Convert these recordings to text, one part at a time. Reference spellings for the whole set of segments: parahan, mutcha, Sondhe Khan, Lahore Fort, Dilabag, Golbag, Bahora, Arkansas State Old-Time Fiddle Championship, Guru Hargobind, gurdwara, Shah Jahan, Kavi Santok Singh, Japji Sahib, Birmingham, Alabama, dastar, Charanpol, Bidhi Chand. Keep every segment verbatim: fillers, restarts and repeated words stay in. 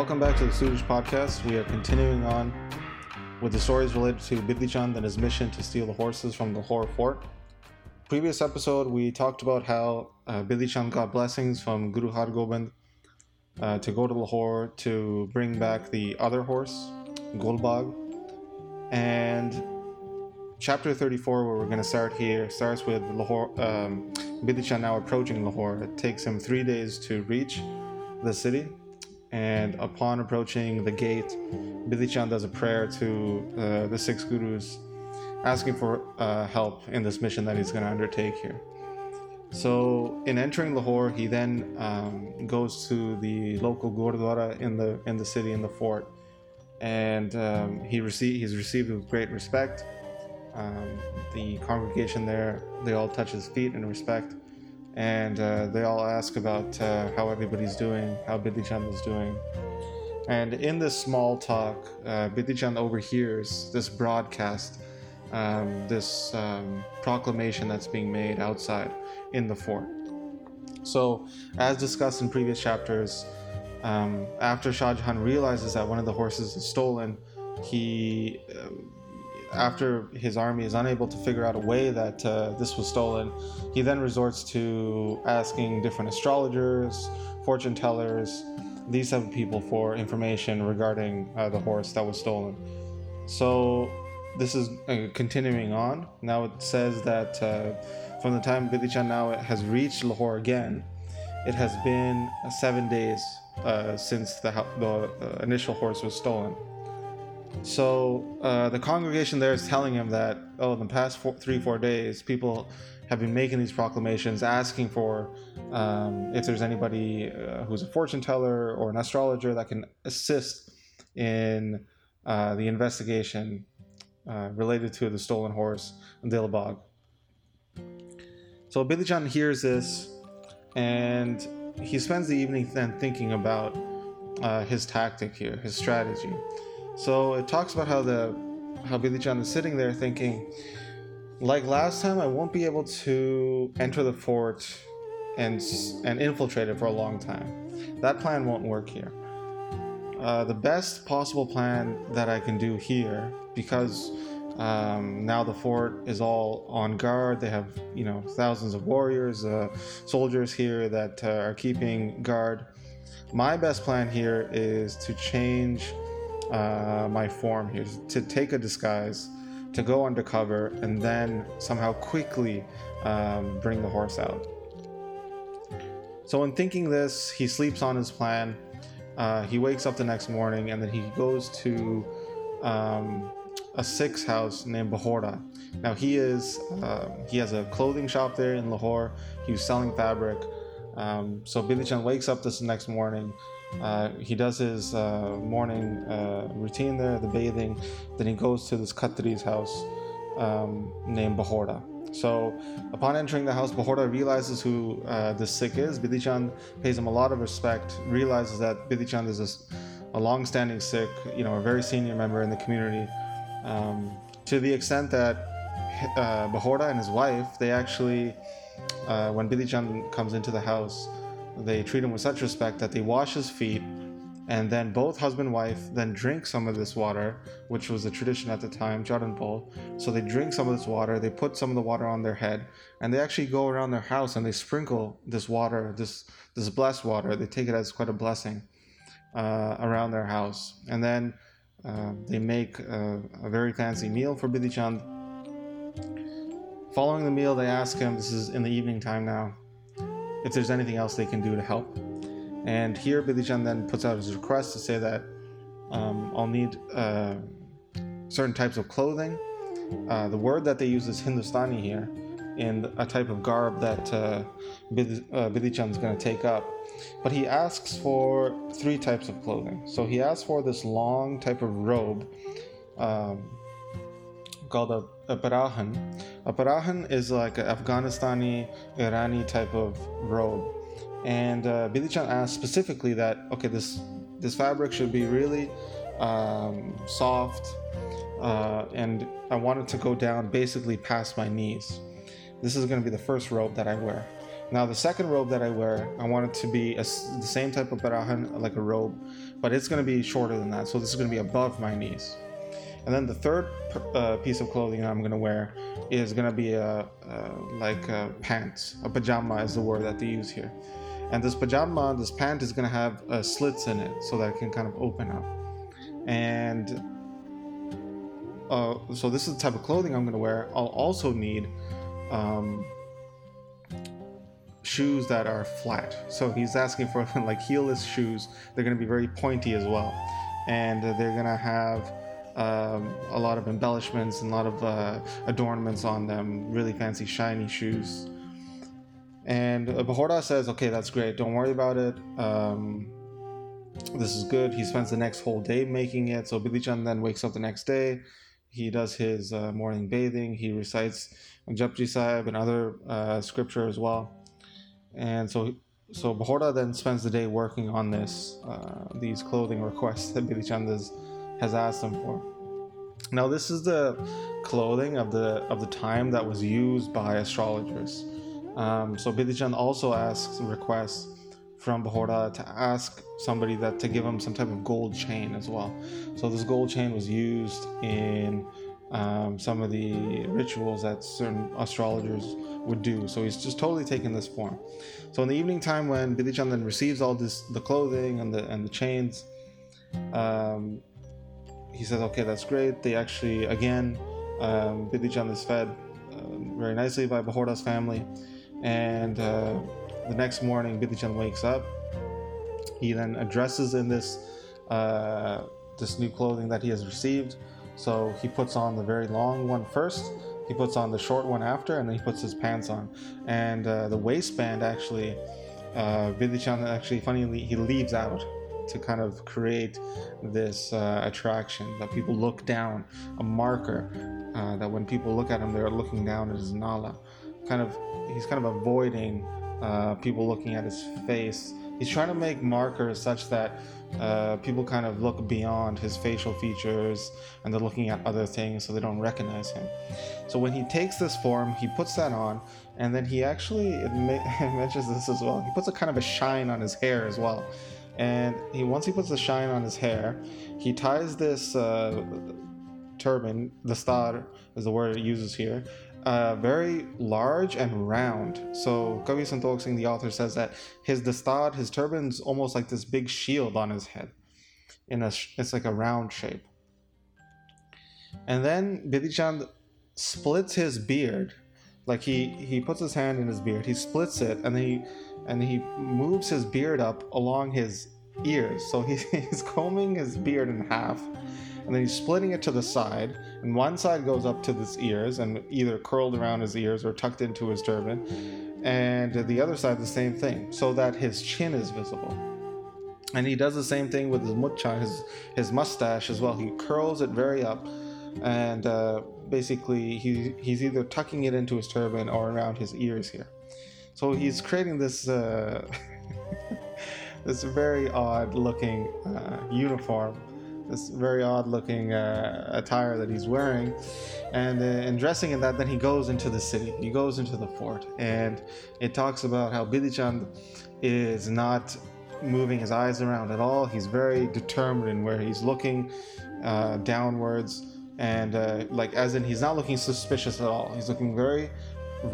welcome back to the Suj podcast. We are continuing on with the stories related to Bidhi Chand and his mission to steal the horses from the Lahore Fort. Previous episode, we talked about how uh, Bidhi Chand got blessings from Guru Hargobind uh, to go to Lahore to bring back the other horse, Golbag. And chapter thirty-four, where we're going to start here, starts with Lahore, um, Bidhi Chand now approaching Lahore. It takes him three days to reach the city. And upon approaching the gate, Bidhi Chand does a prayer to uh, the six gurus, asking for uh, help in this mission that he's going to undertake here. So in entering Lahore, he then um, goes to the local gurdwara in the in the city, in the fort. And um, he rece- he's received with great respect. Um, the congregation there, they all touch his feet in respect. And uh, they all ask about uh, how everybody's doing, how Bidhi Chand is doing. And in this small talk, uh, Bidhi Chand overhears this broadcast, um, this um, proclamation that's being made outside in the fort. So, as discussed in previous chapters, um, after Shah Jahan realizes that one of the horses is stolen, he... Uh, After his army is unable to figure out a way that uh, this was stolen, he then resorts to asking different astrologers, fortune tellers, these type of people for information regarding uh, the horse that was stolen. So this is uh, continuing on. Now it says that uh, from the time Bidhi Chand now has reached Lahore again, it has been seven days uh, since the, the uh, initial horse was stolen. So uh, the congregation there is telling him that, oh, in the past four, three, four days, people have been making these proclamations, asking for um, if there's anybody uh, who's a fortune teller or an astrologer that can assist in uh, the investigation uh, related to the stolen horse, Dilabag. So Bidhi Chand hears this, and he spends the evening then thinking about uh, his tactic here, his strategy. So it talks about how the how Bidhi Chand is sitting there thinking, like last time, I won't be able to enter the fort and and infiltrate it for a long time. That plan won't work here. Uh, the best possible plan that I can do here, because um, now the fort is all on guard. They have you know thousands of warriors, uh, soldiers here that uh, are keeping guard. My best plan here is to change. Uh, my form here, to take a disguise, to go undercover, and then somehow quickly um, bring the horse out. So in thinking this, he sleeps on his plan. Uh, he wakes up the next morning, and then he goes to um, a Sikh's house named Bahora. Now he is uh, he has a clothing shop there in Lahore. He was selling fabric. Um, so Bidhi Chand wakes up this next morning. Uh, he does his uh, morning uh, routine there, the bathing. Then he goes to this Khatri's house um, named Bahora. So upon entering the house, Bahora realizes who uh, this Sikh is. Bidhi Chand pays him a lot of respect, realizes that Bidhi Chand is a, a long-standing Sikh, you know, a very senior member in the community, um, to the extent that uh, Bahora and his wife, they actually, uh, when Bidhi Chand comes into the house, they treat him with such respect that they wash his feet, and then both husband and wife then drink some of this water, which was a tradition at the time, Charanpol. So they drink some of this water, they put some of the water on their head, and they actually go around their house and they sprinkle this water, this this blessed water. They take it as quite a blessing uh, around their house. And then uh, they make a, a very fancy meal for Bidhi Chand. Following the meal, they ask him, this is in the evening time now, if there's anything else they can do to help. And here Bidhi Chand then puts out his request to say that um, I'll need uh, certain types of clothing. Uh, the word that they use is Hindustani here, in a type of garb that uh, Bidhi, uh, Bidhi Chand is going to take up. But he asks for three types of clothing. So he asks for this long type of robe um, called a A parahan. A parahan is like an Afghanistani, Irani type of robe. And uh, Bidhi Chand asked specifically that, okay, this this fabric should be really um, soft, uh, and I want it to go down basically past my knees. This is going to be the first robe that I wear. Now the second robe that I wear, I want it to be a, the same type of parahan, like a robe, but it's going to be shorter than that. So this is going to be above my knees. And then the third uh, piece of clothing I'm going to wear is going to be a, a, like a pants. A pajama is the word that they use here. And this pajama, this pant is going to have uh, slits in it so that it can kind of open up. And uh, so this is the type of clothing I'm going to wear. I'll also need um, shoes that are flat. So he's asking for like heelless shoes. They're going to be very pointy as well. And they're going to have Um, a lot of embellishments and a lot of uh, adornments on them, really fancy shiny shoes. And uh, Bahora says, okay, that's great, don't worry about it, um, this is good. He spends the next whole day making it. So Bidhi Chand then wakes up the next day, he does his uh, morning bathing, he recites Japji Sahib and other uh, scripture as well. And so so Bahora then spends the day working on this uh, these clothing requests that Bidhi Chand is has asked them for. Now this is the clothing of the of the time that was used by astrologers. Um, so Bidhi Chand also asks requests from Bahora to ask somebody that to give him some type of gold chain as well. So this gold chain was used in um, some of the rituals that certain astrologers would do. So he's just totally taken this form. So in the evening time, when Bidhi Chand then receives all this, the clothing and the and the chains, um, he says, okay, that's great. They actually, again, um, Bidhi Chand is fed uh, very nicely by Bahora's family. And uh, the next morning, Bidhi Chand wakes up. He then addresses in this uh, this new clothing that he has received. So he puts on the very long one first. He puts on the short one after, and then he puts his pants on. And uh, the waistband, actually, uh, Bidhi Chand actually, funnily, he leaves out to kind of create this uh, attraction that people look down, a marker uh, that when people look at him, they're looking down at his nala. Kind of, he's kind of avoiding uh, people looking at his face. He's trying to make markers such that uh, people kind of look beyond his facial features and they're looking at other things so they don't recognize him. So when he takes this form, he puts that on, and then he actually, it mentions this as well, he puts a kind of a shine on his hair as well. And he once he puts the shine on his hair, he ties this uh, turban, dastar is the word it uses here, uh, very large and round. So Kavi Santok Singh, the author, says that his dastar, his turban's almost like this big shield on his head. In a, it's like a round shape. And then Bidhi Chand splits his beard. Like he, he puts his hand in his beard, he splits it, and then he and he moves his beard up along his ears. So he, he's combing his beard in half, and then he's splitting it to the side, and one side goes up to his ears and either curled around his ears or tucked into his turban, and the other side the same thing, so that his chin is visible. And he does the same thing with his mutcha, his, his mustache as well. He curls it very up, and uh, basically he, he's either tucking it into his turban or around his ears here. So he's creating this uh, this very odd-looking uh, uniform, this very odd-looking uh, attire that he's wearing, and uh, in dressing in that, then he goes into the city. He goes into the fort, and it talks about how Bidhi Chand is not moving his eyes around at all. He's very determined in where he's looking, uh, downwards, and uh, like as in he's not looking suspicious at all. He's looking very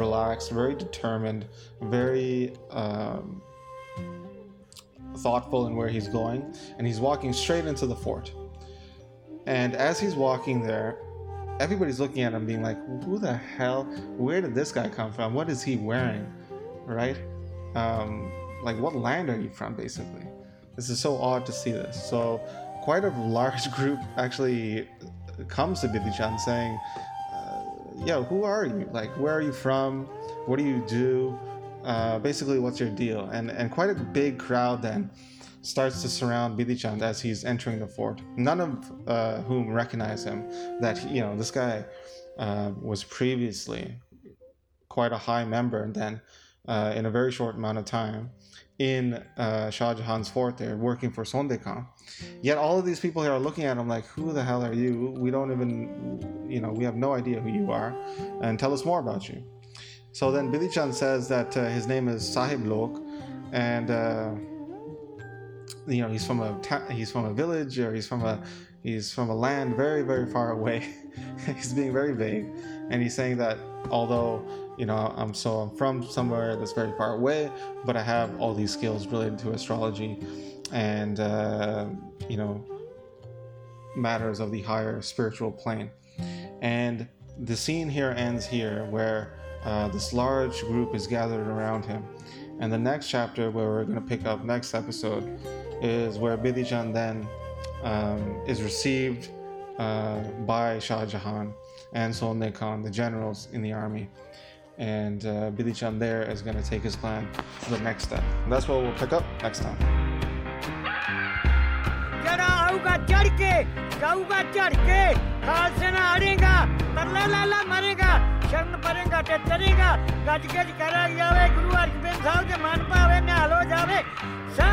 relaxed, very determined, very um, thoughtful in where he's going, and he's walking straight into the fort. And as he's walking there, everybody's looking at him being like, who the hell, where did this guy come from, what is he wearing, right? Um, like what land are you from, basically? This is so odd to see this. So quite a large group actually comes to Bidhi Chand saying, yo, who are you? Like, where are you from? What do you do? Uh, basically, what's your deal? And and quite a big crowd then starts to surround Bidhi Chand as he's entering the fort. None of uh, whom recognize him. That, you know, this guy uh, was previously quite a high member, and then uh, in a very short amount of time in uh, Shah Jahan's fort there, working for Sondhe Khan. Yet all of these people here are looking at him like, who the hell are you? We don't even, you know, we have no idea who you are, and tell us more about you. So then Bidhi Chand says that uh, his name is Sahib Lok, and uh, you know, he's from a ta- he's from a village, or he's from a he's from a land very, very far away. He's being very vague, and he's saying that although, you know, I'm so I'm from somewhere that's very far away, but I have all these skills related to astrology and uh, you know, matters of the higher spiritual plane. And the scene here ends here, where uh, this large group is gathered around him. And the next chapter, where we're going to pick up next episode, is where Bidhi Chand then um, is received uh, by Shah Jahan and Sondhe Khan, the generals in the army. And uh, Bidhi Chand there is going to take his plan to the next step. And that's what we'll pick up next time. ਸ਼ਰਨ ਪਰੇਗਾ ਤੇ ਤਰੀਗਾ ਗੱਜ ਗੱਜ ਕਰਾ ਜਾਵੇ ਗੁਰੂ ਹਰਗੋਬਿੰਦ ਸਾਹਿਬ ਦੇ ਮਨ ਭਾਵੇ ਨਿਹਾਲ ਹੋ ਜਾਵੇ।